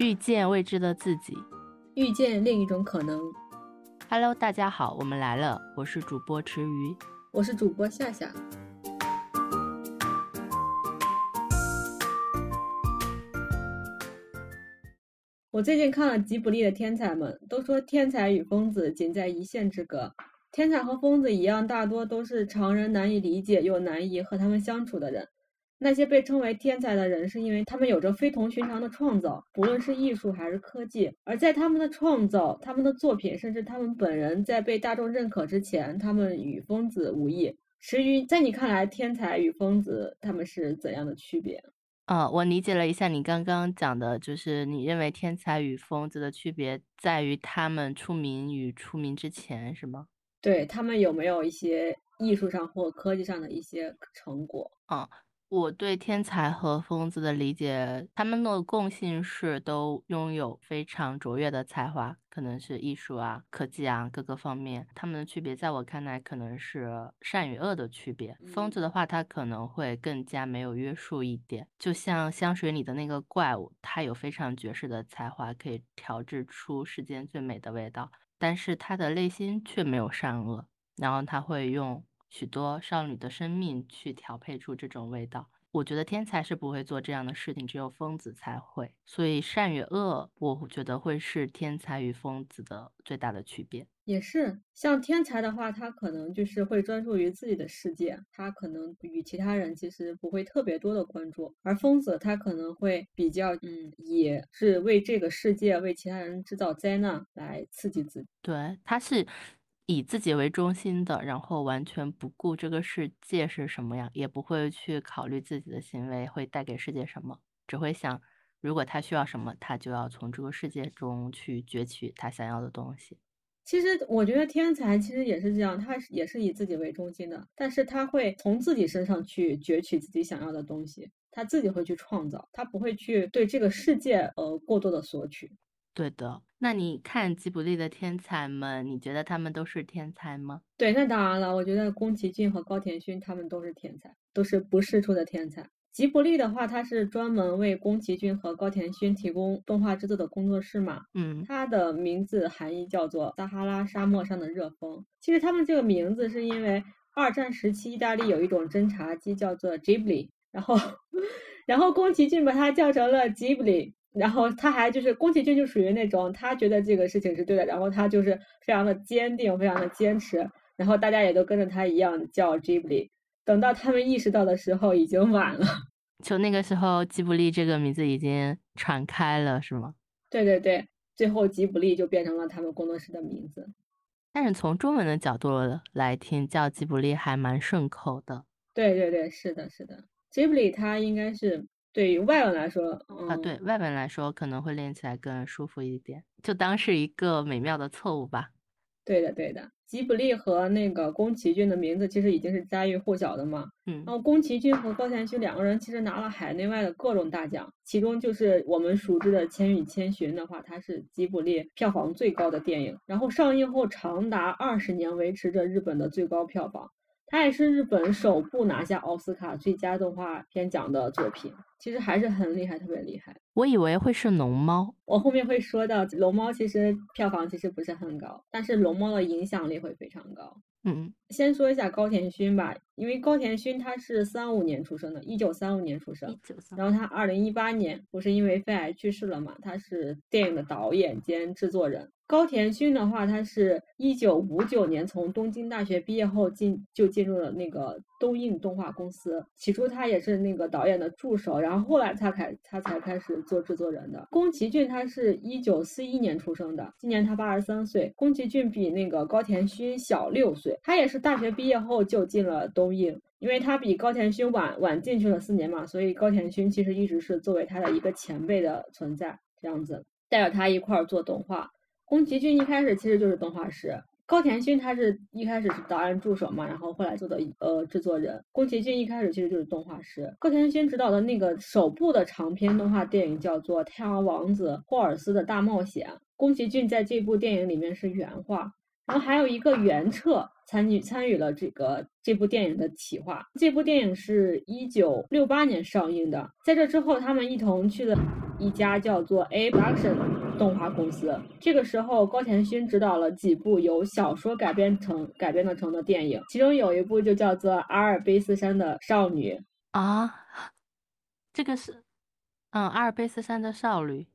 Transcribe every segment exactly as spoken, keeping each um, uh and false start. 遇见未知的自己，遇见另一种可能。Hello， 大家好，我们来了，我是主播池鱼，我是主播夏夏。我最近看了吉卜力的《天才们》，都说天才与疯子仅在一线之隔。天才和疯子一样，大多都是常人难以理解又难以和他们相处的人。那些被称为天才的人，是因为他们有着非同寻常的创造，不论是艺术还是科技。而在他们的创造、他们的作品，甚至他们本人在被大众认可之前，他们与疯子无异。池鱼，在你看来，天才与疯子他们是怎样的区别？呃、嗯，我理解了一下你刚刚讲的，就是你认为天才与疯子的区别在于他们出名与出名之前，是吗？对，他们有没有一些艺术上或科技上的一些成果？嗯，我对天才和疯子的理解，他们的共性是都拥有非常卓越的才华，可能是艺术啊、科技啊各个方面。他们的区别在我看来可能是善与恶的区别。疯子的话，他可能会更加没有约束一点，就像香水里的那个怪物，他有非常绝世的才华，可以调制出世间最美的味道，但是他的内心却没有善恶，然后他会用许多少女的生命去调配出这种味道。我觉得天才是不会做这样的事情，只有疯子才会。所以善与恶，我觉得会是天才与疯子的最大的区别。也是，像天才的话，他可能就是会专注于自己的世界，他可能与其他人其实不会特别多的关注。而疯子他可能会比较嗯，也是为这个世界、为其他人制造灾难来刺激自己。对，他是以自己为中心的，然后完全不顾这个世界是什么样，也不会去考虑自己的行为会带给世界什么，只会想如果他需要什么，他就要从这个世界中去攫取他想要的东西。其实我觉得天才其实也是这样，他也是以自己为中心的，但是他会从自己身上去攫取自己想要的东西，他自己会去创造，他不会去对这个世界呃过多的索取。对的。那你看吉卜力的天才们，你觉得他们都是天才吗？对，那当然了，我觉得宫崎骏和高田勋他们都是天才，都是不世出的天才。吉卜力的话，他是专门为宫崎骏和高田勋提供动画制作的工作室嘛，嗯，他的名字含义叫做撒哈拉沙漠上的热风。其实他们这个名字是因为二战时期意大利有一种侦察机叫做 Ghibli， 然后然后宫崎骏把它叫成了 Ghibli，然后他还就是宫崎骏就属于那种他觉得这个事情是对的，然后他就是非常的坚定，非常的坚持，然后大家也都跟着他一样叫吉卜力。等到他们意识到的时候已经晚了，就那个时候吉卜力这个名字已经传开了，是吗？对对对，最后吉卜力就变成了他们工作室的名字。但是从中文的角度来听，叫吉卜力还蛮顺口的。对对对，是的是的，吉卜力他应该是对于外文来说、嗯、啊，对外文来说可能会练起来更舒服一点，就当是一个美妙的错误吧。对的对的，吉卜力和那个宫崎骏的名字其实已经是家喻户晓的嘛。嗯，然后宫崎骏和高田勋两个人其实拿了海内外的各种大奖，其中就是我们熟知的《千与千寻》的话，它是吉卜力票房最高的电影，然后上映后长达二十年维持着日本的最高票房。它也是日本首部拿下奥斯卡最佳动画片奖的作品，其实还是很厉害，特别厉害。我以为会是龙猫，我后面会说到龙猫其实票房其实不是很高，但是龙猫的影响力会非常高。嗯，先说一下高田勋吧，因为高田勋他是三五年出生的，一九三五年出生，然后他二零一八年不是因为肺癌去世了嘛，他是电影的导演兼制作人。高田勋的话，他是一九五九年从东京大学毕业后进就进入了那个东映动画公司，起初他也是那个导演的助手，然后后来他开他才开始做制作人的。宫崎骏他是一九四一年出生的，今年他八十三岁。宫崎骏比那个高田勋小六岁，他也是大学毕业后就进了东映，因为他比高田勋晚晚进去了四年嘛，所以高田勋其实一直是作为他的一个前辈的存在，这样子带着他一块儿做动画。宫崎骏一开始其实就是动画师，高田勋他是一开始是导演助手嘛，然后后来做的呃制作人。宫崎骏一开始其实就是动画师。高田勋执导的那个首部的长篇动画电影叫做《太阳王子霍尔斯的大冒险》，宫崎骏在这部电影里面是原画，然后还有一个原彻参与参与了这个这部电影的企划。这部电影是一九六八年上映的，在这之后他们一同去了一家叫做 A Production 动画公司。这个时候，高田勋执导了几部由小说改编成改编的成的电影，其中有一部就叫做《阿尔卑斯山的少女》啊，这个是嗯，阿尔卑斯山的少女，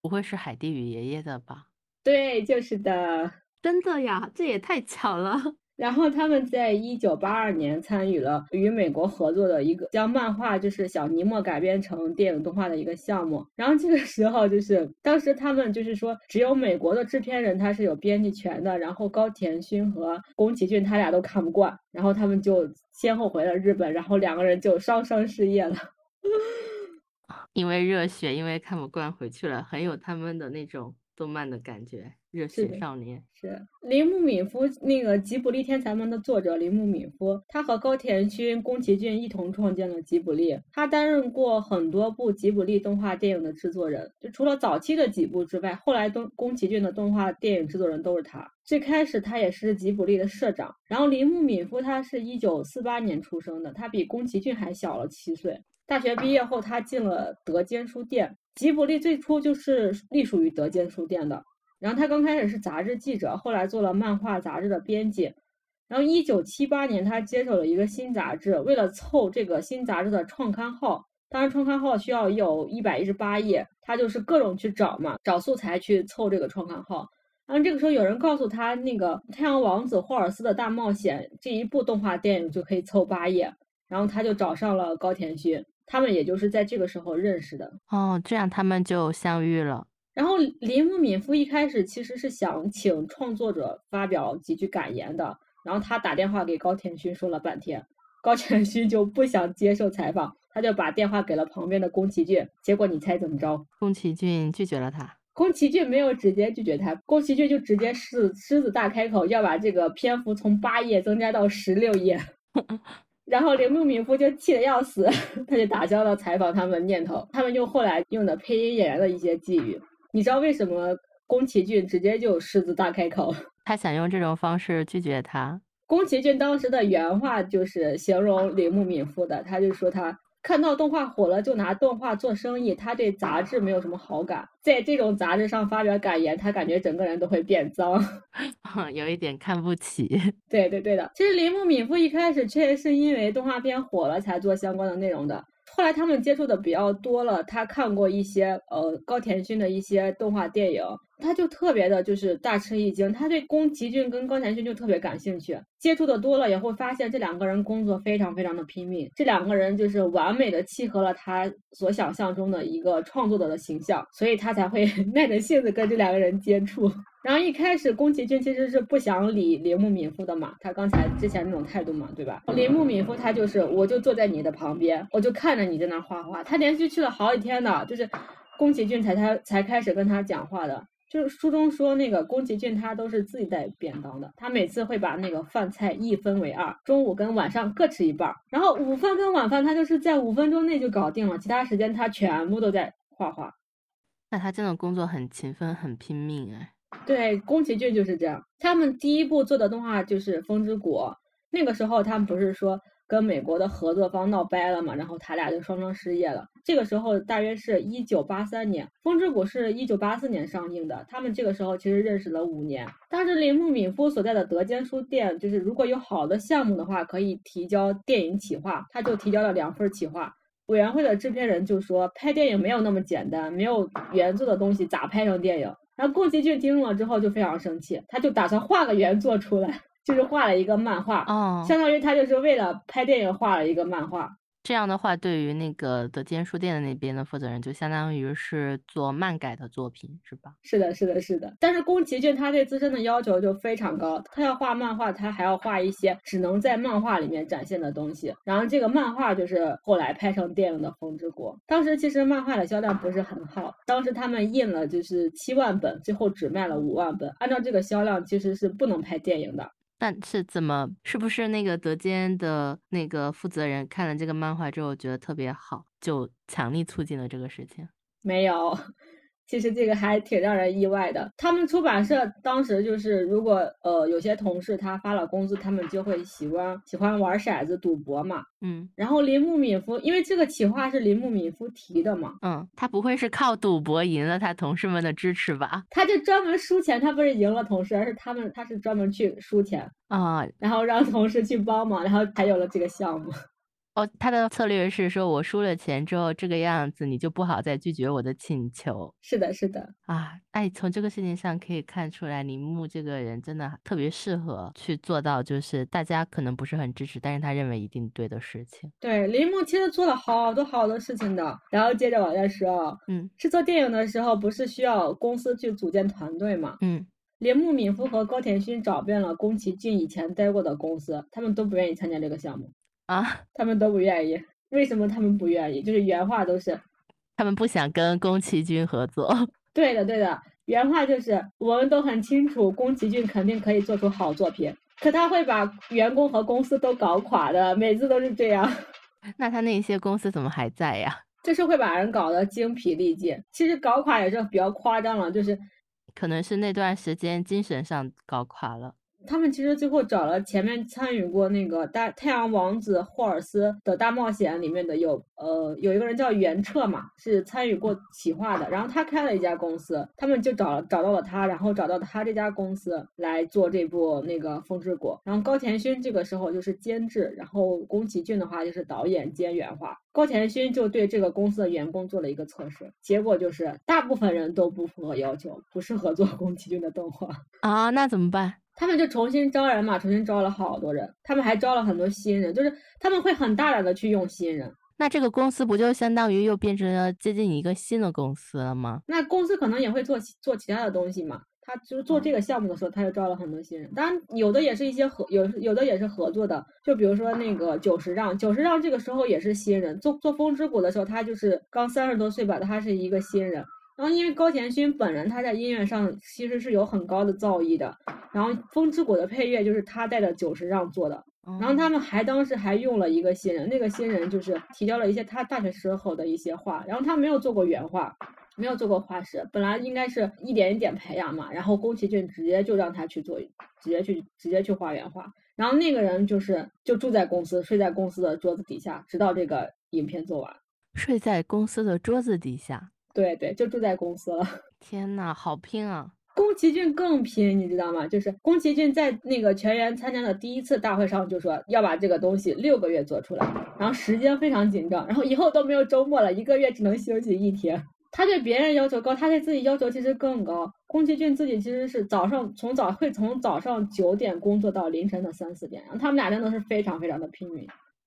不会是海地与爷爷的吧？对，就是的。真的呀，这也太巧了。然后他们在一九八二年参与了与美国合作的一个将漫画就是小尼莫改编成电影动画的一个项目。然后这个时候就是当时他们就是说只有美国的制片人他是有编辑权的，然后高田勋和宫崎骏他俩都看不惯，然后他们就先后回了日本，然后两个人就双双失业了。因为热血，因为看不惯回去了，很有他们的那种动漫的感觉，热血少年。 是, 是铃木敏夫，那个吉卜力天才们的作者铃木敏夫，他和高田勋、宫崎骏一同创建了吉卜力。他担任过很多部吉卜力动画电影的制作人，就除了早期的几部之外，后来东宫崎骏的动画电影制作人都是他。最开始他也是吉卜力的社长。然后铃木敏夫他是一九四八年出生的，他比宫崎骏还小了七岁。大学毕业后，他进了德间书店。吉卜力最初就是隶属于德间书店的，然后他刚开始是杂志记者，后来做了漫画杂志的编辑。然后一九七八年他接手了一个新杂志，为了凑这个新杂志的创刊号，当然创刊号需要有一百一十八页，他就是各种去找嘛，找素材去凑这个创刊号。然后这个时候有人告诉他，那个太阳王子霍尔斯的大冒险这一部动画电影就可以凑八页，然后他就找上了高田勋。他们也就是在这个时候认识的哦，这样他们就相遇了。然后铃木敏夫一开始其实是想请创作者发表几句感言的，然后他打电话给高田勋说了半天，高田勋就不想接受采访，他就把电话给了旁边的宫崎骏。结果你猜怎么着？宫崎骏拒绝了他。宫崎骏没有直接拒绝他，宫崎骏就直接狮狮子大开口，要把这个篇幅从八页增加到十六页。然后铃木敏夫就气得要死，他就打消了采访他们的念头。他们用后来用的配音演员的一些寄语。你知道为什么宫崎骏直接就狮子大开口？他想用这种方式拒绝他。宫崎骏当时的原话就是形容铃木敏夫的，他就说他看到动画火了就拿动画做生意，他对杂志没有什么好感，在这种杂志上发表感言，他感觉整个人都会变脏，有一点看不起。对对对的，其实铃木敏夫一开始确实是因为动画片火了才做相关的内容的。后来他们接触的比较多了，他看过一些呃高田勋的一些动画电影，他就特别的就是大吃一惊，他对宫崎骏跟高田勋就特别感兴趣。接触的多了也会发现这两个人工作非常非常的拼命，这两个人就是完美的契合了他所想象中的一个创作者的形象，所以他才会耐着性子跟这两个人接触。然后一开始宫崎骏其实是不想理铃木敏夫的嘛，他刚才之前那种态度嘛，对吧？铃木敏夫他就是我就坐在你的旁边，我就看着你在那画画。他连续去了好几天的，就是宫崎骏才他才开始跟他讲话的。就是书中说那个宫崎骏他都是自己带便当的，他每次会把那个饭菜一分为二，中午跟晚上各吃一半，然后午饭跟晚饭他就是在五分钟内就搞定了，其他时间他全部都在画画。那他真的工作很勤奋很拼命哎。对，宫崎骏就是这样。他们第一部做的动画就是《风之谷》，那个时候他们不是说跟美国的合作方闹掰了嘛，然后他俩就双双失业了。这个时候大约是一九八三年，《风之谷》是一九八四年上映的，他们这个时候其实认识了五年。当时铃木敏夫所在的德间书店，就是如果有好的项目的话，可以提交电影企划，他就提交了两份企划。委员会的制片人就说，拍电影没有那么简单，没有原作的东西咋拍成电影？然后宫崎骏听了之后就非常生气，他就打算画个原作出来，就是画了一个漫画、哦、相当于他就是为了拍电影画了一个漫画。这样的话对于那个德间书店的那边的负责人就相当于是做漫改的作品是吧？是的是的是的。但是宫崎骏他对自身的要求就非常高，他要画漫画他还要画一些只能在漫画里面展现的东西，然后这个漫画就是后来拍成电影的《风之谷》。当时其实漫画的销量不是很好，当时他们印了就是七万本，最后只卖了五万本，按照这个销量其实是不能拍电影的。但是怎么是不是那个德间的那个负责人看了这个漫画之后觉得特别好，就强力促进了这个事情？没有，其实这个还挺让人意外的。他们出版社当时就是如果呃有些同事他发了工资，他们就会喜欢喜欢玩骰子赌博嘛。嗯，然后林木敏夫，因为这个企划是林木敏夫提的嘛。嗯，他不会是靠赌博赢了他同事们的支持吧？他就专门输钱，他不是赢了同事，而是他们他是专门去输钱啊，嗯、然后让同事去帮忙，然后才有了这个项目。哦，他的策略是说我输了钱之后这个样子你就不好再拒绝我的请求。是的是的啊，哎，从这个事情上可以看出来林木这个人真的特别适合去做到就是大家可能不是很支持但是他认为一定对的事情。对，林木其实做了好多好多事情的。然后接着往下说，嗯，制作电影的时候不是需要公司去组建团队嘛？嗯，林木敏夫和高田勋找遍了宫崎骏以前待过的公司，他们都不愿意参加这个项目啊，他们都不愿意。为什么他们不愿意？就是原话都是他们不想跟宫崎骏合作。对的对的，原话就是我们都很清楚宫崎骏肯定可以做出好作品，可他会把员工和公司都搞垮的，每次都是这样。那他那些公司怎么还在呀？就是会把人搞得精疲力尽。其实搞垮也是比较夸张了，就是可能是那段时间精神上搞垮了。他们其实最后找了前面参与过那个大太阳王子霍尔斯的大冒险里面的有呃有一个人叫袁彻嘛，是参与过企划的，然后他开了一家公司，他们就找找到了他，然后找到他这家公司来做这部那个风之国。然后高田勋这个时候就是监制，然后宫崎骏的话就是导演兼原画。高田勋就对这个公司的员工做了一个测试，结果就是大部分人都不符合要求，不适合做宫崎骏的动画啊。那怎么办？他们就重新招人嘛，重新招了好多人，他们还招了很多新人，就是他们会很大胆的去用新人。那这个公司不就相当于又变成了接近一个新的公司了吗？那公司可能也会做做其他的东西嘛。他就是做这个项目的时候，他就招了很多新人，当然有的也是一些合有有的也是合作的，就比如说那个久石让，久石让这个时候也是新人，做做风之谷的时候他就是刚三十多岁吧，他是一个新人。然后因为高田勋本人他在音乐上其实是有很高的造诣的，然后风之谷的配乐就是他带着久石让做的。然后他们还当时还用了一个新人，那个新人就是提交了一些他大学时候的一些画，然后他没有做过原画，没有做过画师，本来应该是一点一点培养嘛，然后宫崎骏直接就让他去做，直接去直接去画原画。然后那个人就是就住在公司，睡在公司的桌子底下，直到这个影片做完。睡在公司的桌子底下？对对，就住在公司了。天哪，好拼啊。宫崎骏更拼你知道吗？就是宫崎骏在那个全员参加的第一次大会上就说要把这个东西六个月做出来，然后时间非常紧张，然后以后都没有周末了，一个月只能休息一天。他对别人要求高，他对自己要求其实更高。宫崎骏自己其实是早上从早会从早上九点工作到凌晨的三四点，然后他们俩真的是非常非常的拼命。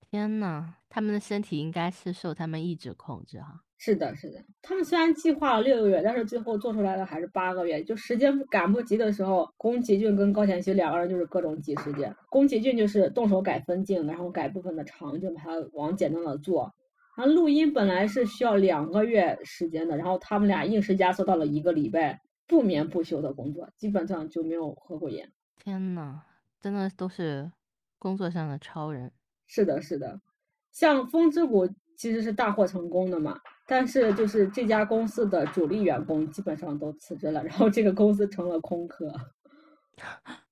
天哪，他们的身体应该是受他们意志控制哈。是的是的，他们虽然计划了六个月，但是最后做出来的还是八个月。就时间赶不及的时候，宫崎骏跟高田勋两个人就是各种挤时间。宫崎骏就是动手改分镜，然后改部分的场景，把它往简单的做。然后录音本来是需要两个月时间的，然后他们俩硬是压缩到了一个礼拜，不眠不休的工作，基本上就没有合过眼。天哪，真的都是工作上的超人。是的是的，像风之谷其实是大获成功的嘛，但是就是这家公司的主力员工基本上都辞职了，然后这个公司成了空壳。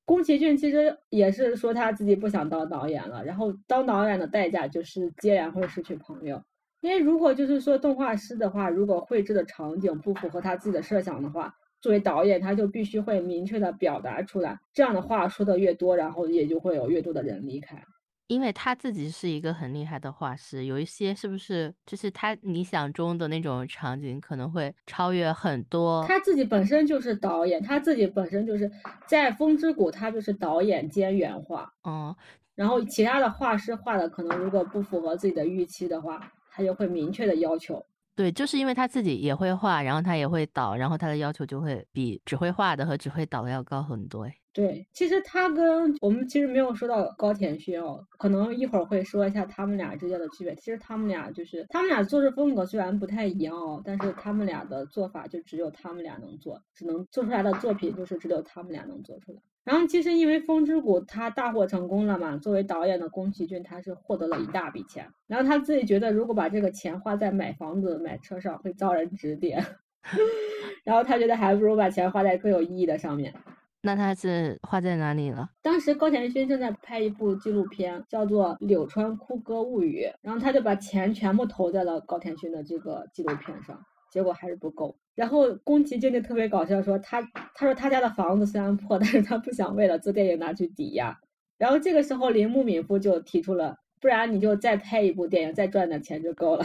宫崎骏其实也是说他自己不想当导演了，然后当导演的代价就是接连会失去朋友。因为如果就是说动画师的话，如果绘制的场景不符合他自己的设想的话，作为导演他就必须会明确的表达出来，这样的话说的越多，然后也就会有越多的人离开。因为他自己是一个很厉害的画师，有一些是不是就是他理想中的那种场景可能会超越很多。他自己本身就是导演，他自己本身就是在风之谷他就是导演兼原画、嗯、然后其他的画师画的可能如果不符合自己的预期的话，他就会明确的要求。对，就是因为他自己也会画，然后他也会导，然后他的要求就会比只会画的和只会导的要高很多。对，其实他跟我们其实没有说到高田勋哦，可能一会儿会说一下他们俩之间的区别。其实他们俩就是他们俩做事风格虽然不太一样哦，但是他们俩的做法就只有他们俩能做，只能做出来的作品就是只有他们俩能做出来。然后其实因为风之谷他大获成功了嘛，作为导演的宫崎骏他是获得了一大笔钱，然后他自己觉得如果把这个钱花在买房子买车上会遭人指点然后他觉得还不如把钱花在更有意义的上面。那他是花在哪里了？当时高田勋正在拍一部纪录片叫做《柳川枯歌物语》，然后他就把钱全部投在了高田勋的这个纪录片上，结果还是不够。然后宫崎骏就特别搞笑说他他说他家的房子虽然破，但是他不想为了做电影拿去抵押。然后这个时候铃木敏夫就提出了，不然你就再拍一部电影，再赚点钱就够了。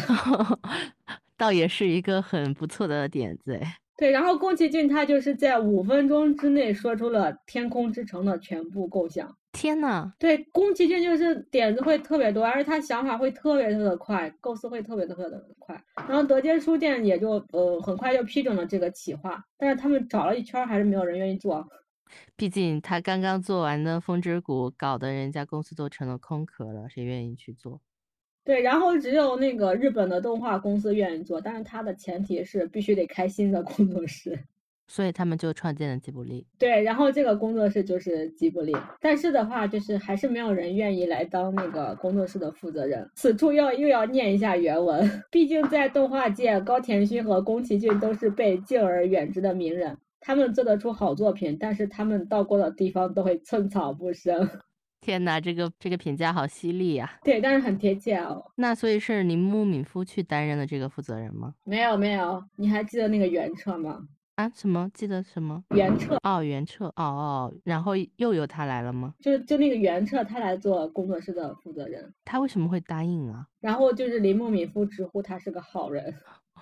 倒也是一个很不错的点子。对，然后宫崎骏他就是在五分钟之内说出了《天空之城》的全部构想。天哪！对，宫崎骏就是点子会特别多，而且他想法会特别特别的快，构思会特别特别的快。然后德间书店也就呃很快就批准了这个企划，但是他们找了一圈还是没有人愿意做。毕竟他刚刚做完的《风之谷》搞得人家公司都成了空壳了，谁愿意去做？对，然后只有那个日本的动画公司愿意做，但是它的前提是必须得开新的工作室，所以他们就创建了吉卜力。对，然后这个工作室就是吉卜力，但是的话就是还是没有人愿意来当那个工作室的负责人。此处要又要念一下原文，毕竟在动画界，高田勋和宫崎骏都是被敬而远之的名人，他们做得出好作品，但是他们到过的地方都会寸草不生。天哪，这个这个评价好犀利啊。对，但是很贴切哦。那所以是铃木敏夫去担任了这个负责人吗？没有没有，你还记得那个原彻吗？啊，什么？记得什么？原彻。哦，原彻。哦哦，然后又由他来了吗？就就那个原彻，他来做工作室的负责人。他为什么会答应啊？然后就是铃木敏夫直呼他是个好人。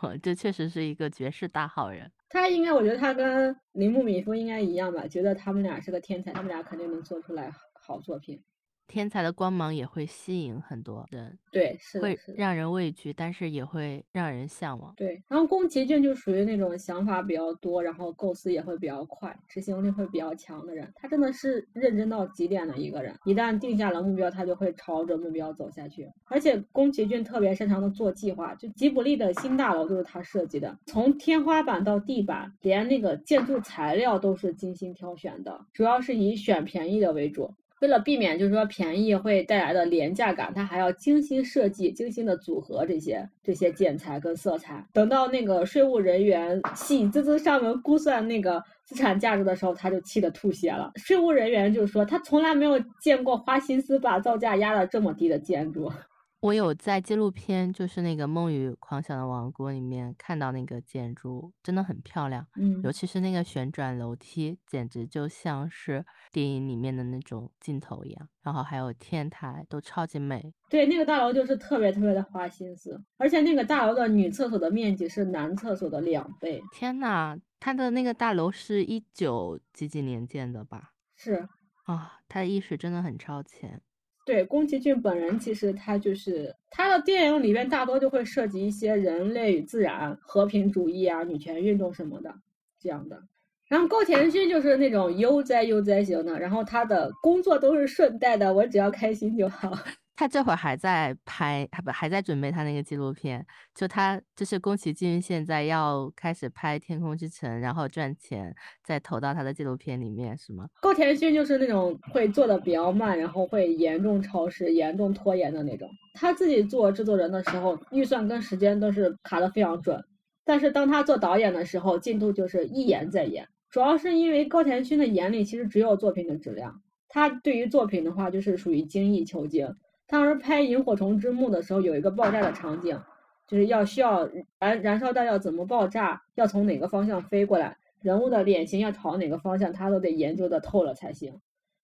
哦，这确实是一个绝世大好人。他应该，我觉得他跟铃木敏夫应该一样吧，觉得他们俩是个天才，他们俩肯定能做出来好作品。天才的光芒也会吸引很多人。对，是的，会让人畏惧，但是也会让人向往。对，然后宫崎骏就属于那种想法比较多，然后构思也会比较快，执行力会比较强的人。他真的是认真到极点的一个人，一旦定下了目标，他就会朝着目标走下去。而且宫崎骏特别擅长的做计划，就吉卜力的新大楼就是他设计的，从天花板到地板，连那个建筑材料都是精心挑选的，主要是以选便宜的为主。为了避免就是说便宜会带来的廉价感，他还要精心设计，精心的组合这些这些建材跟色彩。等到那个税务人员喜滋滋上门估算那个资产价值的时候，他就气得吐血了。税务人员就说他从来没有见过花心思把造价压得这么低的建筑。我有在纪录片就是那个《梦与狂想的王国》里面看到那个建筑真的很漂亮，嗯，尤其是那个旋转楼梯简直就像是电影里面的那种镜头一样，然后还有天台都超级美。对，那个大楼就是特别特别的花心思，而且那个大楼的女厕所的面积是男厕所的两倍。天哪，它的那个大楼是一九几几年建的吧？是啊，它的意识真的很超前。对，宫崎骏本人其实他就是他的电影里面大多就会涉及一些人类与自然、和平主义啊、女权运动什么的这样的。然后高田勋就是那种悠哉悠哉型的，然后他的工作都是顺带的，我只要开心就好。他这会儿还在拍，还在准备他那个纪录片，就他就是宫崎骏现在要开始拍《天空之城》，然后赚钱再投到他的纪录片里面，是吗？高田勋就是那种会做的比较慢，然后会严重超时、严重拖延的那种。他自己做制作人的时候，预算跟时间都是卡得非常准，但是当他做导演的时候，进度就是一延再延。主要是因为高田勋的眼里其实只有作品的质量，他对于作品的话就是属于精益求精。当时拍《萤火虫之墓》的时候，有一个爆炸的场景，就是要需要燃燃烧弹要怎么爆炸，要从哪个方向飞过来，人物的脸型要朝哪个方向，他都得研究的透了才行。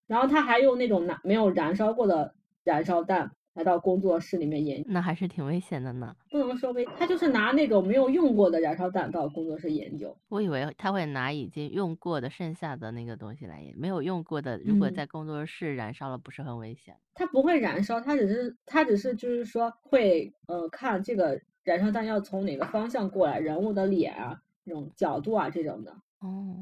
然后他还用那种没有燃烧过的燃烧弹来到工作室里面研究，那还是挺危险的呢。不能说危，他就是拿那种没有用过的燃烧弹到工作室研究。我以为他会拿已经用过的剩下的那个东西来研，没有用过的如果在工作室燃烧了，不是很危险？嗯，他不会燃烧，他只是他只是就是说会呃看这个燃烧弹要从哪个方向过来，人物的脸啊这种角度啊这种的。哦，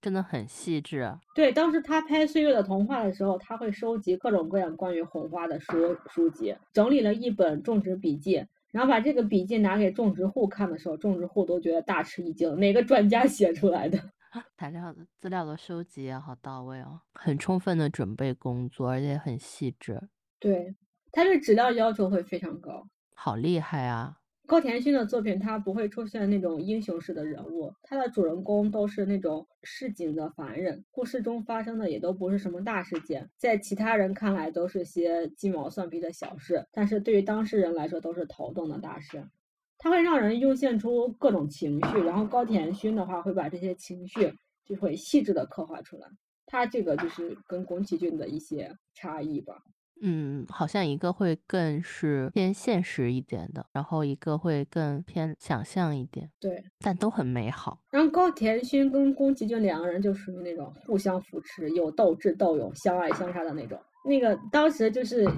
真的很细致啊。对，当时他拍《岁月的童话》的时候，他会收集各种各样关于红花的书书籍，整理了一本种植笔记，然后把这个笔记拿给种植户看的时候，种植户都觉得大吃一惊，哪个专家写出来的？材料的资料的收集也好到位哦，很充分的准备工作，而且很细致。对，他对质量要求会非常高。好厉害啊。高田勋的作品，他不会出现那种英雄式的人物，他的主人公都是那种市井的凡人，故事中发生的也都不是什么大事件，在其他人看来都是些鸡毛蒜皮的小事，但是对于当事人来说都是头痛的大事。他会让人涌现出各种情绪，然后高田勋的话会把这些情绪就会细致的刻画出来，他这个就是跟宫崎骏的一些差异吧。嗯，好像一个会更是偏现实一点的，然后一个会更偏想象一点，对，但都很美好。然后高田勋跟宫崎骏两个人就属于那种互相扶持，有斗智斗勇，相爱相杀的那种。那个当时就是《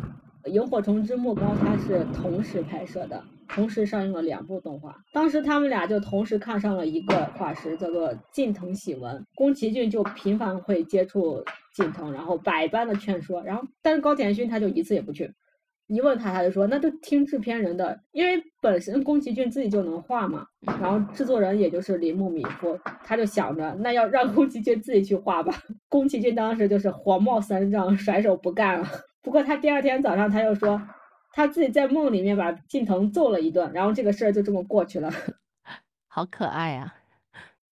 萤火虫之墓》，它是同时拍摄的，同时上映了两部动画，当时他们俩就同时看上了一个画师，叫做近藤喜文。宫崎骏就频繁会接触近藤，然后百般的劝说，然后但是高田勋他就一次也不去，一问他他就说那就听制片人的，因为本身宫崎骏自己就能画嘛，然后制作人也就是铃木敏夫，他就想着那要让宫崎骏自己去画吧。宫崎骏当时就是火冒三丈，甩手不干了。不过他第二天早上他又说他自己在梦里面把近藤揍了一顿，然后这个事儿就这么过去了。好可爱啊。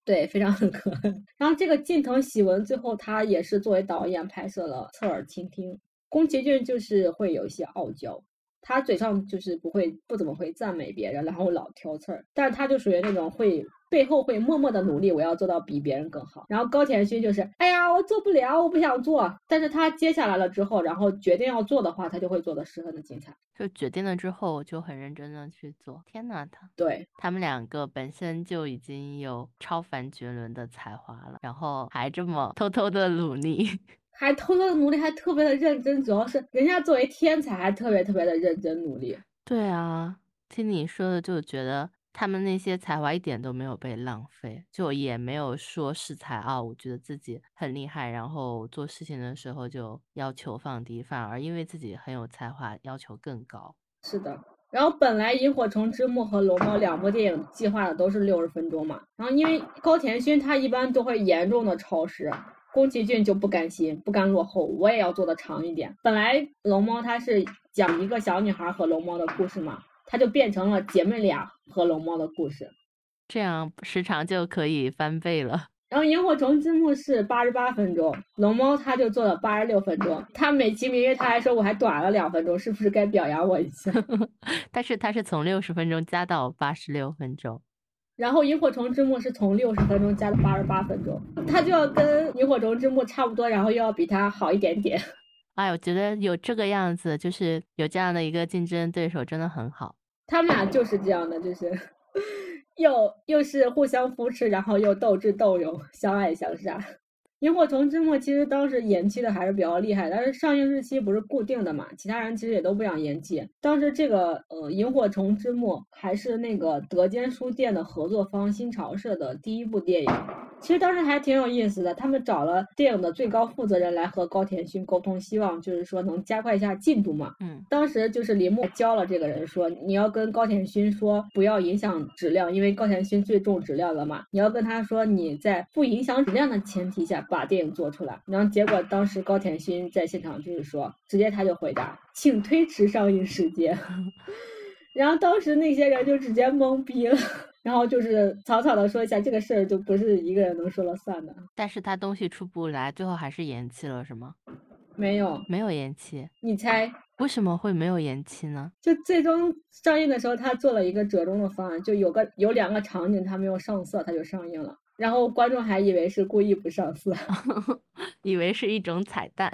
对，非常很可爱。然后这个近藤喜文最后他也是作为导演拍摄了《侧耳倾听》。宫崎骏就是会有一些傲娇，他嘴上就是不会不怎么会赞美别人，然后老挑刺儿，但是他就属于那种会背后会默默的努力，我要做到比别人更好。然后高田勋就是哎呀我做不了，我不想做，但是他接下来了之后，然后决定要做的话，他就会做的十分的精彩，就决定了之后我就很认真的去做。天哪，他对他们两个本身就已经有超凡绝伦的才华了，然后还这么偷偷的努力，还偷偷的努力，还特别的认真，主要是人家作为天才还特别特别的认真努力。对啊，听你说的就觉得他们那些才华一点都没有被浪费，就也没有说恃才傲物，我觉得自己很厉害，然后做事情的时候就要求放低，反而因为自己很有才华要求更高。是的，然后本来《萤火虫之墓》和《龙猫》两部电影计划的都是六十分钟嘛，然后因为高田勋他一般都会严重的超时，宫崎骏就不甘心，不甘落后，我也要做的长一点。本来《龙猫》它是讲一个小女孩和龙猫的故事嘛，它就变成了姐妹俩和龙猫的故事，这样时长就可以翻倍了。然后《萤火虫之墓》是八十八分钟，龙猫它就做了八十六分钟，他美其名曰他还说我还短了两分钟，是不是该表扬我一下？但是他是从六十分钟加到八十六分钟，然后《萤火虫之墓》是从六十分钟加到八十八分钟，他就要跟《萤火虫之墓》差不多，然后又要比他好一点点。哎，我觉得有这个样子，就是有这样的一个竞争对手真的很好。他们俩就是这样的，就是又又是互相扶持，然后又斗智斗勇，相爱相杀。《萤火虫之墓》其实当时延期的还是比较厉害，但是上映日期不是固定的嘛，其他人其实也都不想延期。当时这个呃《萤火虫之墓》还是那个德间书店的合作方新潮社的第一部电影，其实当时还挺有意思的，他们找了电影的最高负责人来和高田勋沟通，希望就是说能加快一下进度嘛。嗯，当时就是铃木教了这个人说，你要跟高田勋说不要影响质量，因为高田勋最重质量了嘛，你要跟他说你在不影响质量的前提下把电影做出来。然后结果当时高田勋在现场就是说，直接他就回答请推迟上映时间。然后当时那些人就直接懵逼了，然后就是草草的说一下这个事儿，就不是一个人能说了算的。但是他东西出不来，最后还是延期了是吗？没有，没有延期。你猜为什么会没有延期呢？就最终上映的时候他做了一个折中的方案，就有个有两个场景他没有上色，他就上映了，然后观众还以为是故意不上色。以为是一种彩蛋，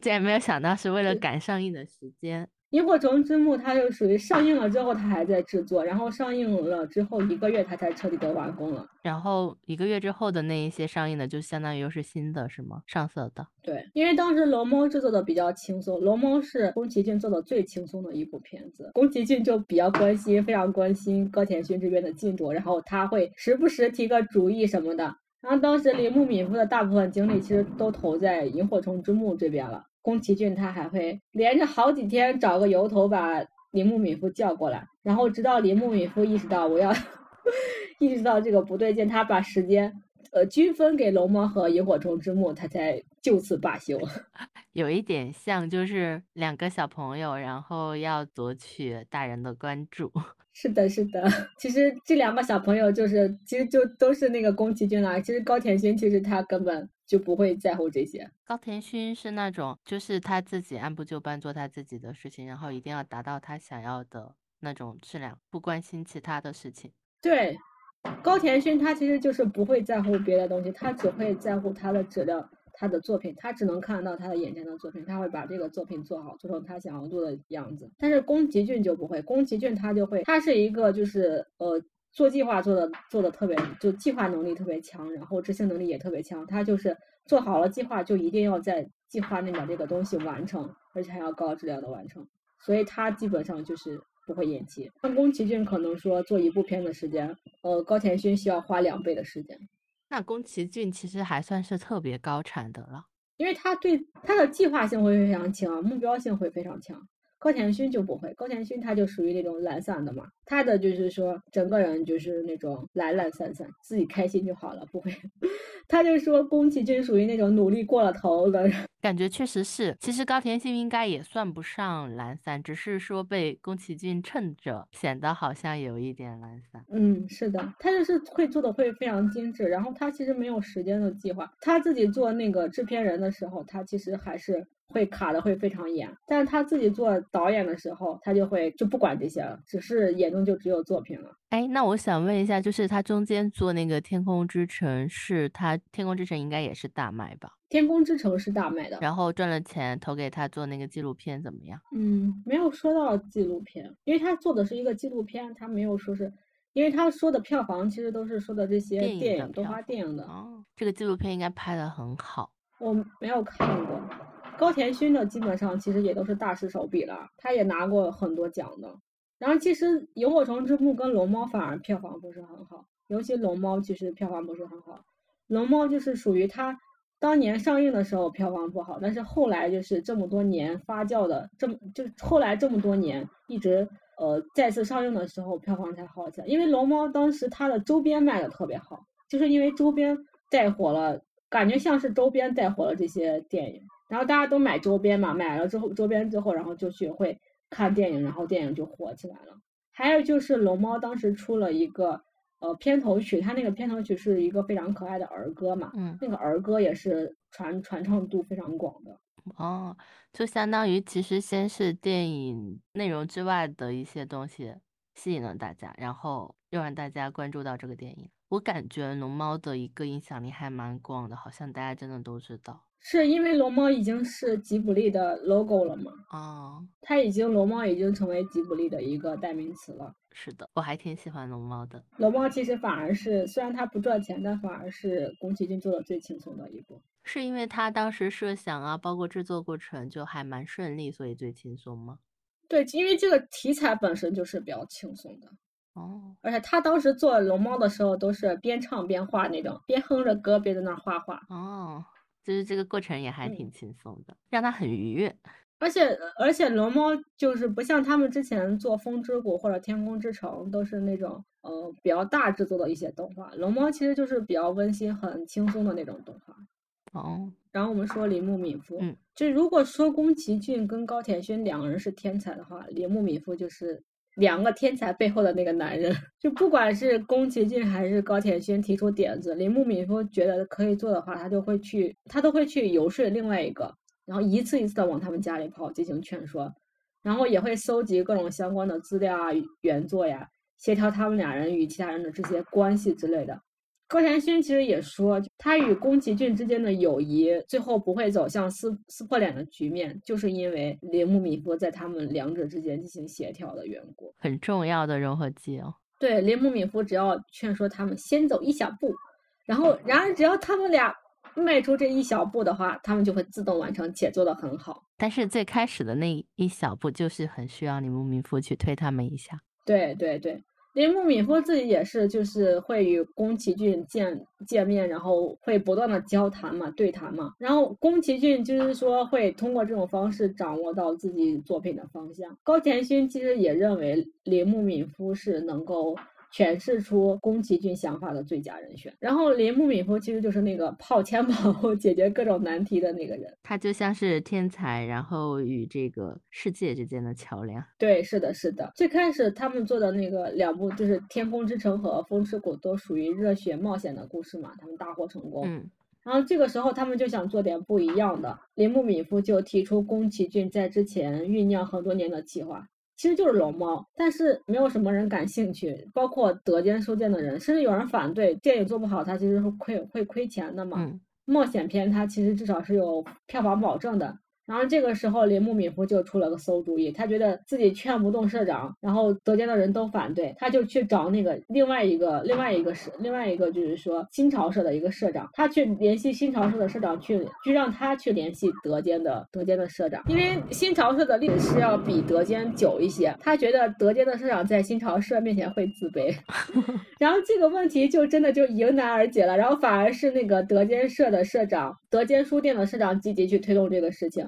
竟然没有想到是为了赶上映的时间。萤火虫之墓它就属于上映了之后它还在制作，然后上映了之后一个月它才彻底的完工了，然后一个月之后的那一些上映的就相当于又是新的是吗？上色的。对，因为当时龙猫制作的比较轻松，龙猫是宫崎骏做的最轻松的一部片子，宫崎骏就比较关心，非常关心高田勋这边的进度，然后他会时不时提个主意什么的。然后当时铃木敏夫的大部分精力其实都投在萤火虫之墓这边了，宫崎骏他还会连着好几天找个由头把铃木敏夫叫过来，然后直到铃木敏夫意识到我要意识到这个不对劲，他把时间呃均分给龙猫和萤火虫之墓，他才就此罢休。有一点像就是两个小朋友然后要夺取大人的关注。是的，是的。其实这两个小朋友就是，其实就都是那个宫崎骏啦。其实高田勋其实他根本就不会在乎这些。高田勋是那种，就是他自己按部就班做他自己的事情，然后一定要达到他想要的那种质量，不关心其他的事情。对，高田勋他其实就是不会在乎别的东西，他只会在乎他的质量，他的作品，他只能看到他的眼前的作品，他会把这个作品做好，做成他想要做的样子。但是宫崎骏就不会，宫崎骏他就会，他是一个就是呃做计划做的做的特别，就计划能力特别强，然后执行能力也特别强。他就是做好了计划，就一定要在计划内把这个东西完成，而且还要高质量的完成。所以他基本上就是不会延期。像宫崎骏可能说做一部片的时间，呃，高田勋需要花两倍的时间。那宫崎骏其实还算是特别高产的了，因为他对他的计划性会非常强，目标性会非常强。高田勋就不会，高田勋他就属于那种懒散的嘛，他的就是说整个人就是那种懒懒散散，自己开心就好了，不会。他就说宫崎骏属于那种努力过了头的人，感觉确实是。其实高田勋应该也算不上懒散，只是说被宫崎骏衬着，显得好像有一点懒散。嗯，是的，他就是会做的会非常精致，然后他其实没有时间的计划。他自己做那个制片人的时候，他其实还是会卡的会非常严，但是他自己做导演的时候，他就会就不管这些了，只是眼中就只有作品了。哎，那我想问一下，就是他中间做那个天空之城，是他天空之城应该也是大卖吧？天空之城是大卖的，然后赚了钱投给他做那个纪录片怎么样？嗯，没有说到纪录片，因为他做的是一个纪录片，他没有说是，因为他说的票房其实都是说的这些电影动画电影的。哦，这个纪录片应该拍得很好。我没有看过。高田勋的基本上其实也都是大师手笔了，他也拿过很多奖的。然后其实《萤火虫之墓》跟《龙猫》反而票房不是很好，尤其《龙猫》其实票房不是很好，《龙猫》就是属于他当年上映的时候票房不好，但是后来就是这么多年发酵的，这么就是后来这么多年一直呃再次上映的时候票房才好起来。因为《龙猫》当时它的周边卖的特别好，就是因为周边带火了，感觉像是周边带火了这些电影。然后大家都买周边嘛，买了之后周边之后，然后就去会看电影，然后电影就火起来了。还有就是龙猫当时出了一个呃片头曲，它那个片头曲是一个非常可爱的儿歌嘛，嗯，那个儿歌也是传传唱度非常广的。哦，就相当于其实先是电影内容之外的一些东西吸引了大家，然后又让大家关注到这个电影。我感觉龙猫的一个影响力还蛮广的，好像大家真的都知道。是因为龙猫已经是吉卜力的 logo 了嘛？哦，它已经龙猫已经成为吉卜力的一个代名词了。是的，我还挺喜欢龙猫的。龙猫其实反而是虽然它不赚钱，但反而是宫崎骏做的最轻松的一部。是因为他当时设想啊，包括制作过程就还蛮顺利，所以最轻松吗？对，因为这个题材本身就是比较轻松的。哦，而且他当时做龙猫的时候都是边唱边画那种，边哼着歌边在那画画。哦。就是这个过程也还挺轻松的，嗯，让他很愉悦。而且而且龙猫就是不像他们之前做风之谷或者天空之城都是那种呃比较大制作的一些动画，龙猫其实就是比较温馨很轻松的那种动画。哦，然后我们说铃木敏夫，嗯，就如果说宫崎骏跟高田勋两个人是天才的话，铃木敏夫就是两个天才背后的那个男人。就不管是宫崎骏还是高田勋提出点子，铃木敏夫觉得可以做的话，他就会去他都会去游说另外一个，然后一次一次的往他们家里跑进行劝说，然后也会搜集各种相关的资料啊、原作呀，协调他们俩人与其他人的这些关系之类的。高田勋其实也说，他与宫崎骏之间的友谊最后不会走向撕撕破脸的局面，就是因为铃木敏夫在他们两者之间进行协调的缘故。很重要的融合剂哦。对，铃木敏夫只要劝说他们先走一小步，然后然而只要他们俩迈出这一小步的话，他们就会自动完成且做得很好。但是最开始的那一小步就是很需要铃木敏夫去推他们一下。对对对。铃木敏夫自己也是，就是会与宫崎骏见见面，然后会不断的交谈嘛，对谈嘛。然后宫崎骏就是说会通过这种方式掌握到自己作品的方向。高田勋其实也认为铃木敏夫是能够诠释出宫崎骏想法的最佳人选。然后铃木敏夫其实就是那个泡千宝解决各种难题的那个人，他就像是天才然后与这个世界之间的桥梁。对，是的是的。最开始他们做的那个两部就是天空之城和风之谷都属于热血冒险的故事嘛，他们大获成功。嗯，然后这个时候他们就想做点不一样的，铃木敏夫就提出宫崎骏在之前酝酿很多年的计划，其实就是龙猫，但是没有什么人感兴趣，包括德间书店的人，甚至有人反对电影做不好他其实是亏会亏钱的嘛、嗯、冒险片他其实至少是有票房保证的。然后这个时候铃木敏夫就出了个馊主意，他觉得自己劝不动社长，然后德间的人都反对，他就去找那个另外一个另外一个是另外一个就是说新潮社的一个社长，他去联系新潮社的社长，去去让他去联系德间的德间的社长，因为新潮社的历史要比德间久一些，他觉得德间的社长在新潮社面前会自卑然后这个问题就真的就迎难而解了，然后反而是那个德间社的社长德间书店的社长积极去推动这个事情，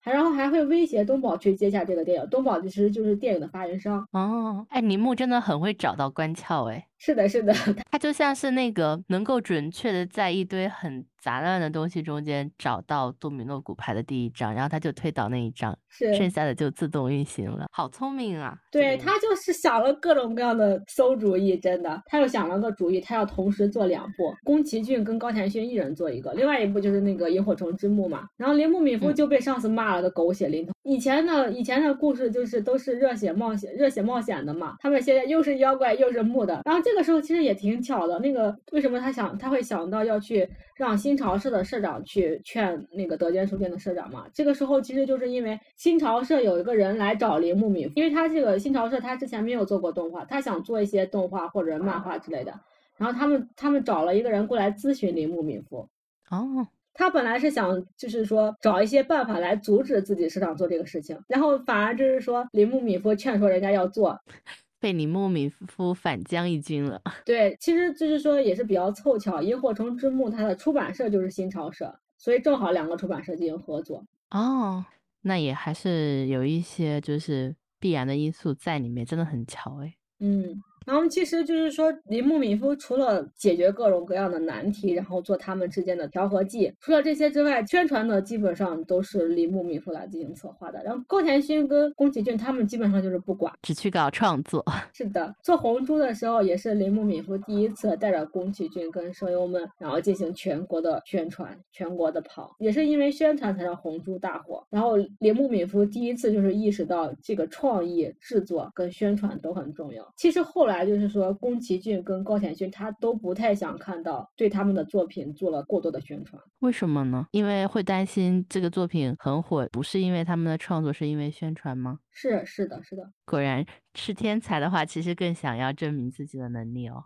还然后还会威胁东宝去接下这个电影，东宝其实就是电影的发源商。哦，哎，铃木真的很会找到关窍哎。是的，是的，他就像是那个能够准确的在一堆很杂乱的东西中间找到多米诺骨牌的第一张，然后他就推倒那一张，剩下的就自动运行了。好聪明啊！对，他就是想了各种各样的馊主意，真的。他又想了个主意，他要同时做两部，宫崎骏跟高田勋一人做一个，另外一部就是那个《萤火虫之墓》嘛。然后铃木敏夫就被上司骂了个狗血淋头。嗯、以前呢，以前的故事就是都是热血冒险、热血冒险的嘛，他们现在又是妖怪又是墓的，然后这。这个时候其实也挺巧的，那个为什么他想他会想到要去让新潮社的社长去劝那个德间书店的社长嘛？这个时候其实就是因为新潮社有一个人来找铃木敏夫，因为他这个新潮社他之前没有做过动画，他想做一些动画或者漫画之类的，然后他们他们找了一个人过来咨询铃木敏夫。哦，他本来是想就是说找一些办法来阻止自己社长做这个事情，然后反而就是说铃木敏夫劝说人家要做。被铃木敏夫反将一军了。对，其实就是说也是比较凑巧，萤火虫之墓它的出版社就是新潮社，所以正好两个出版社进行合作。哦，那也还是有一些就是必然的因素在里面，真的很巧哎。嗯，然后其实就是说铃木敏夫除了解决各种各样的难题，然后做他们之间的调和剂，除了这些之外，宣传的基本上都是铃木敏夫来进行策划的，然后高田勋跟宫崎骏他们基本上就是不管，只去搞创作。是的，做红猪的时候也是铃木敏夫第一次带着宫崎骏跟声优们然后进行全国的宣传，全国的跑，也是因为宣传才让红猪大火，然后铃木敏夫第一次就是意识到这个创意制作跟宣传都很重要。其实后来后来就是说宫崎骏跟高田勋他都不太想看到对他们的作品做了过多的宣传。为什么呢？因为会担心这个作品很火，不是因为他们的创作，是因为宣传吗？是，是的，是的。果然是天才的话其实更想要证明自己的能力哦。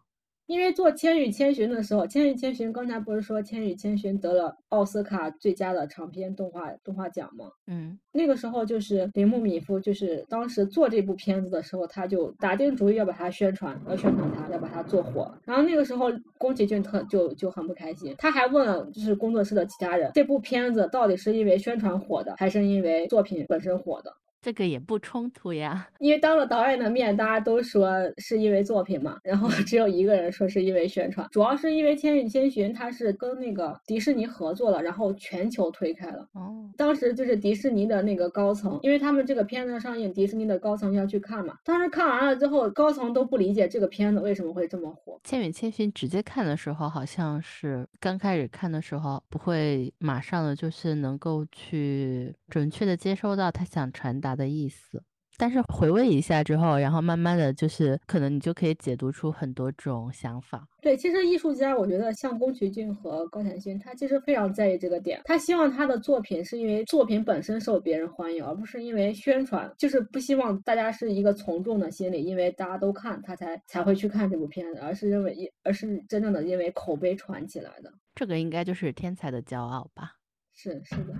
因为做千与千寻的时候，千与千寻刚才不是说千与千寻得了奥斯卡最佳的长篇动画动画奖吗？嗯，那个时候就是铃木敏夫就是当时做这部片子的时候，他就打定主意要把它宣传，要宣传它，要把它做火。然后那个时候宫崎骏特就就很不开心，他还问了就是工作室的其他人，这部片子到底是因为宣传火的还是因为作品本身火的？这个也不冲突呀，因为当着导演的面大家都说是因为作品嘛，然后只有一个人说是因为宣传。主要是因为千与千寻它是跟那个迪士尼合作了，然后全球推开了。哦，当时就是迪士尼的那个高层，因为他们这个片子上映，迪士尼的高层要去看嘛，当时看完了之后高层都不理解这个片子为什么会这么火。千与千寻直接看的时候好像是刚开始看的时候不会马上的就是能够去准确的接收到他想传达的意思，但是回味一下之后，然后慢慢的就是可能你就可以解读出很多种想法。对，其实艺术家我觉得像宫崎骏和高田勋他其实非常在意这个点，他希望他的作品是因为作品本身受别人欢迎，而不是因为宣传，就是不希望大家是一个从众的心理，因为大家都看他才才会去看这部片子，而是认为而是真正的因为口碑传起来的。这个应该就是天才的骄傲吧。是，是的，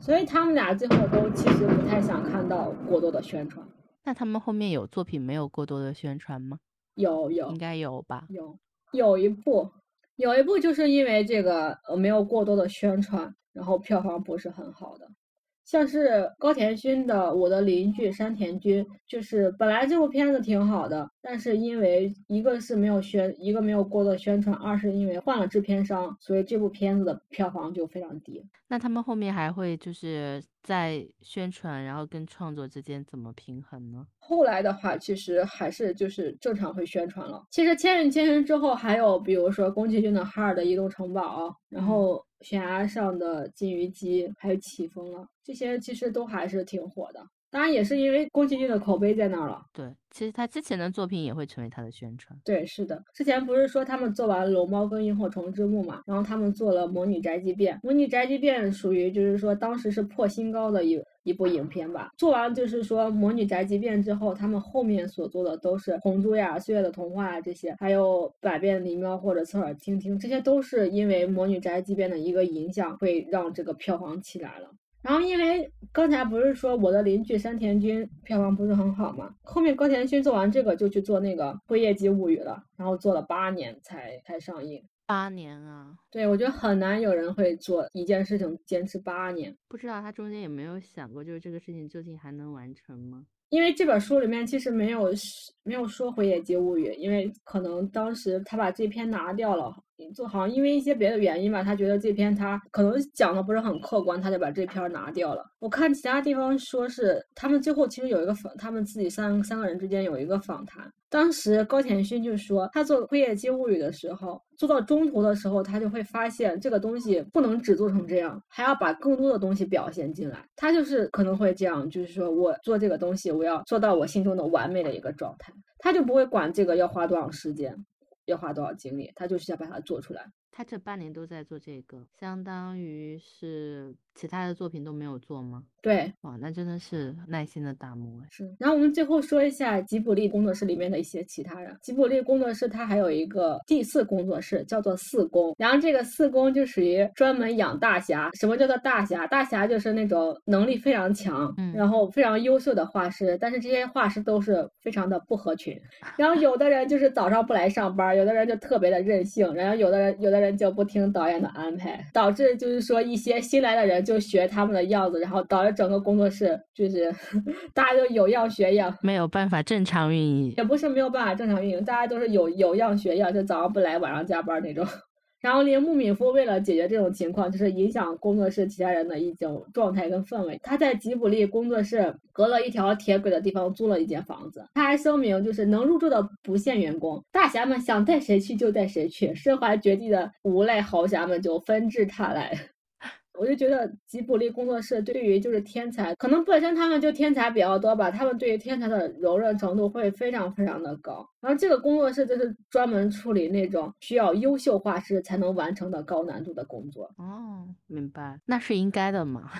所以他们俩最后都其实不太想看到过多的宣传。那他们后面有作品没有过多的宣传吗？有，有，应该有吧。有，有一部，有一部就是因为这个没有过多的宣传，然后票房不是很好的。像是高田勋的《我的邻居山田君》，就是本来这部片子挺好的，但是因为一个是没有宣，一个没有过多宣传，二是因为换了制片商，所以这部片子的票房就非常低。那他们后面还会就是在宣传然后跟创作之间怎么平衡呢？后来的话其实还是就是正常会宣传了。其实《千与千寻》之后还有比如说宫崎骏的哈尔的移动城堡，然后、嗯悬崖上的金鱼姬，还有起风了，这些其实都还是挺火的。当然也是因为宫崎骏的口碑在那儿了。对，其实他之前的作品也会成为他的宣传。对，是的。之前不是说他们做完《龙猫》跟《萤火虫之墓》嘛，然后他们做了《魔女宅急便》。《魔女宅急便》属于就是说当时是破新高的一一部影片吧。做完就是说《魔女宅急便》之后，他们后面所做的都是《红猪》呀、《岁月的童话》这些，还有《百变狸喵》或者《侧耳倾听》，这些都是因为《魔女宅急便》的一个影响，会让这个票房起来了。然后因为刚才不是说我的邻居山田君票房不是很好嘛，后面高田勋做完这个就去做那个《辉夜姬物语》了，然后做了八年才才上映。八年啊，对，我觉得很难有人会做一件事情坚持八年。不知道他中间有没有想过，就是这个事情究竟还能完成吗？因为这本书里面其实没有没有说《辉夜姬物语》，因为可能当时他把这篇拿掉了，就好像因为一些别的原因吧，他觉得这篇他可能讲的不是很客观，他就把这篇拿掉了。我看其他地方说是他们最后其实有一个他们自己三三个人之间有一个访谈，当时高田勋就说他做《辉夜姬物语》的时候，做到中途的时候他就会发现这个东西不能只做成这样，还要把更多的东西表现进来。他就是可能会这样，就是说我做这个东西我要做到我心中的完美的一个状态，他就不会管这个要花多少时间要花多少精力，他就是要把它做出来。他这半年都在做这个，相当于是其他的作品都没有做吗？对，哇，那真的是耐心的打磨。是。然后我们最后说一下吉卜力工作室里面的一些其他人。吉卜力工作室它还有一个第四工作室叫做四宫，然后这个四宫就属于专门养大侠。什么叫做大侠？大侠就是那种能力非常强、嗯、然后非常优秀的画师，但是这些画师都是非常的不合群。然后有的人就是早上不来上班，有的人就特别的任性，然后有的人有的人就不听导演的安排，导致就是说一些新来的人就学他们的样子，然后导致整个工作室就是大家都有样学样，没有办法正常运营。也不是没有办法正常运营，大家都是有有样学样，就早上不来晚上加班那种。然后铃木敏夫为了解决这种情况，就是影响工作室其他人的一种状态跟氛围，他在吉卜力工作室隔了一条铁轨的地方租了一间房子。他还声明就是能入住的不限员工，大侠们想带谁去就带谁去，身怀绝技的无赖豪侠们就纷至沓来。我就觉得吉卜力工作室对于就是天才，可能本身他们就天才比较多吧，他们对于天才的柔韧程度会非常非常的高。然后这个工作室就是专门处理那种需要优秀画师才能完成的高难度的工作。哦，明白，那是应该的嘛。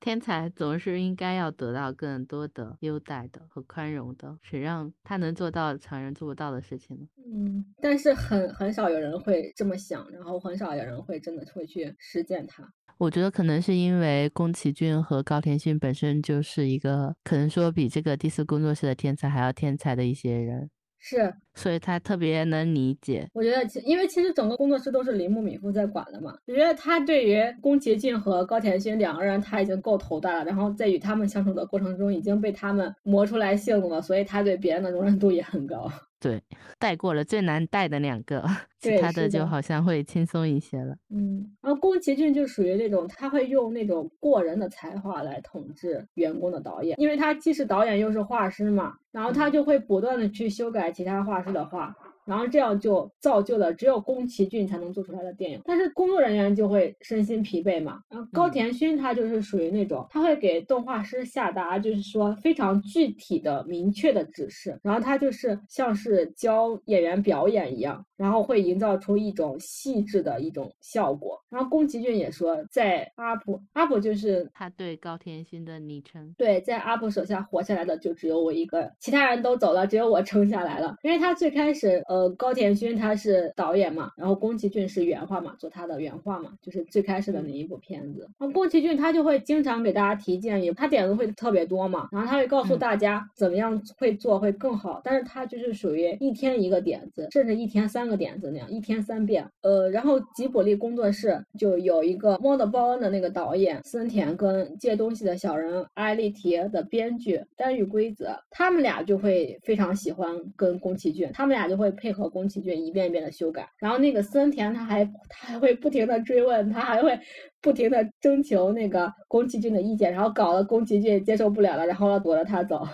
天才总是应该要得到更多的优待的和宽容的，谁让他能做到常人做不到的事情呢？嗯，但是很很少有人会这么想，然后很少有人会真的会去实践它。我觉得可能是因为宫崎骏和高田勋本身就是一个可能说比这个第四工作室的天才还要天才的一些人，是，所以他特别能理解。我觉得因为其实整个工作室都是铃木敏夫在管的嘛，我觉得他对于宫崎骏和高田勋两个人他已经够头大了，然后在与他们相处的过程中已经被他们磨出来性子了，所以他对别人的容忍度也很高。对，带过了最难带的两个，其他的就好像会轻松一些了。嗯，然后宫崎骏就属于那种他会用那种过人的才华来统治员工的导演，因为他既是导演又是画师嘛，然后他就会不断的去修改其他画师的画，然后这样就造就了只有宫崎骏才能做出来的电影，但是工作人员就会身心疲惫嘛。然后高田勋他就是属于那种、嗯、他会给动画师下达就是说非常具体的明确的指示，然后他就是像是教演员表演一样，然后会营造出一种细致的一种效果。然后宫崎骏也说在阿部阿部就是他对高田勋的昵称，对，在阿部手下活下来的就只有我一个，其他人都走了只有我撑下来了。因为他最开始呃呃，高田勋他是导演嘛，然后宫崎骏是原画嘛，做他的原画嘛，就是最开始的那一部片子。然后宫崎骏他就会经常给大家提建议，他点子会特别多嘛，然后他会告诉大家怎么样会做会更好，但是他就是属于一天一个点子，甚至一天三个点子那样，一天三遍。呃，然后吉卜力工作室就有一个《猫的报恩》的那个导演森田跟借东西的小人埃利提的编剧丹羽圭子，他们俩就会非常喜欢跟宫崎骏，他们俩就会配合宫崎骏一遍一遍的修改。然后那个森田他还他还会不停的追问，他还会不停的征求那个宫崎骏的意见，然后搞得宫崎骏接受不了了，然后要躲着他走。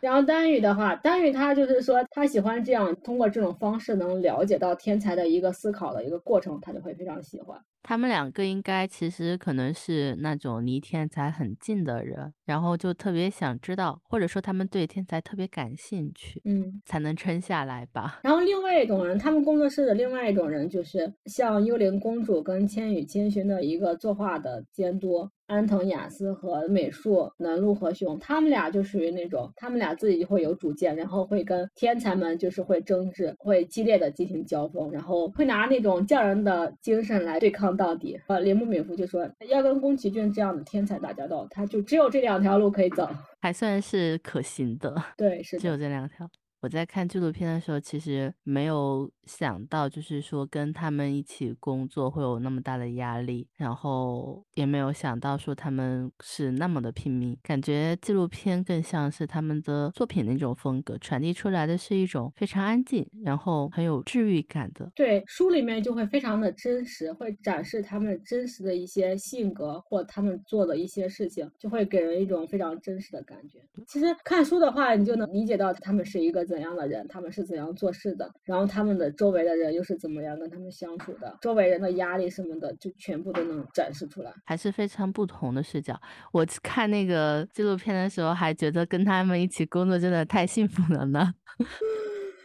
然后丹羽的话，丹羽他就是说他喜欢这样，通过这种方式能了解到天才的一个思考的一个过程，他就会非常喜欢。他们两个应该其实可能是那种离天才很近的人，然后就特别想知道，或者说他们对天才特别感兴趣，嗯，才能撑下来吧。然后另外一种人，他们工作室的另外一种人就是像幽灵公主跟千与千寻的一个作画的监督安藤雅思和美术南路和雄，他们俩就属于那种他们俩自己就会有主见，然后会跟天才们就是会争执，会激烈的进行交锋，然后会拿那种匠人的精神来对抗到底。呃，铃木敏夫就说要跟宫崎骏这样的天才打交道，他就只有这两条路可以走，还算是可行的。对，是的，只有这两条。我在看纪录片的时候其实没有想到，就是说跟他们一起工作会有那么大的压力，然后也没有想到说他们是那么的拼命，感觉纪录片更像是他们的作品那种风格传递出来的是一种非常安静然后很有治愈感的。对，书里面就会非常的真实，会展示他们真实的一些性格或他们做的一些事情，就会给人一种非常真实的感觉。其实看书的话你就能理解到他们是一个怎样的人，他们是怎样做事的，然后他们的周围的人又是怎么样跟他们相处的，周围人的压力什么的就全部都能展示出来，还是非常不同的视角。我看那个纪录片的时候还觉得跟他们一起工作真的太幸福了呢。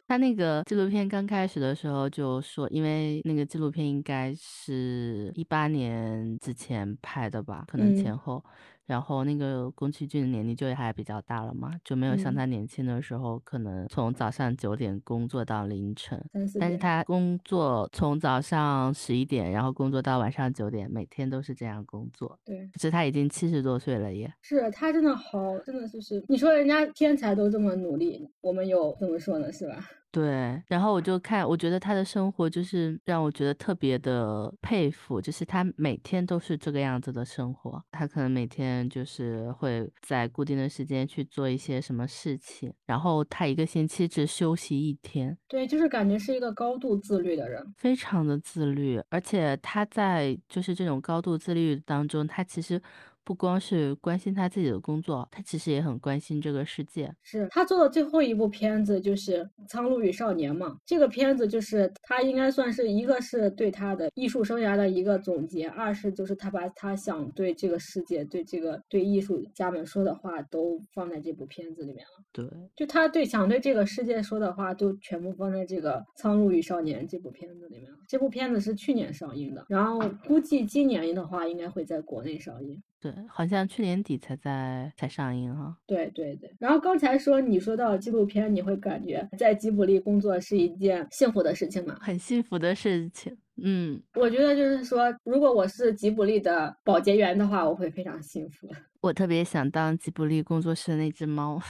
他那个纪录片刚开始的时候就说，因为那个纪录片应该是一八年之前拍的吧，可能前后、嗯，然后那个宫崎骏年龄就还比较大了嘛，就没有像他年轻的时候、嗯、可能从早上九点工作到凌晨，但是他工作从早上十一点然后工作到晚上九点，每天都是这样工作。对，可是他已经七十多岁了耶。是，他真的好，真的就是你说人家天才都这么努力，我们有怎么说呢，是吧？对，然后我就看，我觉得他的生活就是让我觉得特别的佩服，就是他每天都是这个样子的生活，他可能每天就是会在固定的时间去做一些什么事情，然后他一个星期只休息一天。对，就是感觉是一个高度自律的人，非常的自律，而且他在就是这种高度自律当中，他其实不光是关心他自己的工作，他其实也很关心这个世界。是，他做的最后一部片子就是《苍鹭与少年》嘛，这个片子就是他应该算是一个是对他的艺术生涯的一个总结，二是就是他把他想对这个世界对这个对艺术家们说的话都放在这部片子里面了。对，就他对想对这个世界说的话都全部放在这个《苍鹭与少年》这部片子里面了。这部片子是去年上映的，然后估计今年的话应该会在国内上映。对，好像去年底才在才上映哈、啊。对对对。然后刚才说你说到纪录片，你会感觉在吉卜力工作是一件幸福的事情吗？很幸福的事情。嗯，我觉得就是说，如果我是吉卜力的保洁员的话，我会非常幸福。我特别想当吉卜力工作室的那只猫。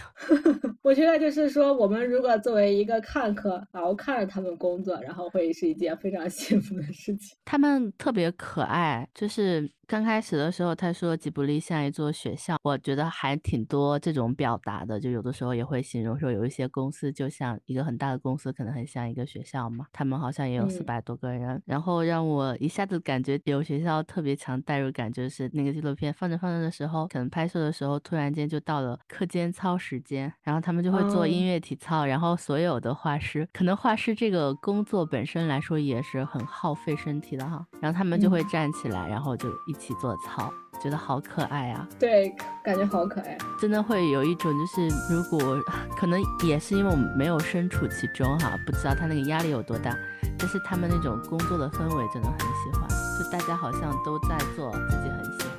我觉得就是说，我们如果作为一个看客，然后看着他们工作，然后会是一件非常幸福的事情。他们特别可爱，就是刚开始的时候他说吉卜力像一座学校，我觉得还挺多这种表达的，就有的时候也会形容说有一些公司就像一个很大的公司，可能很像一个学校嘛，他们好像也有四百多个人、嗯、然后让我一下子感觉有学校特别强代入感，就是那个纪录片放着放着的时候，可能拍摄的时候突然间就到了课间操时间，然后他们就会做音乐体操、嗯、然后所有的画师，可能画师这个工作本身来说也是很耗费身体的哈，然后他们就会站起来、嗯、然后就一一起做操，觉得好可爱啊。对，感觉好可爱，真的会有一种就是如果可能也是因为我们没有身处其中哈，不知道他那个压力有多大，但是他们那种工作的氛围真的很喜欢，就大家好像都在做自己很喜欢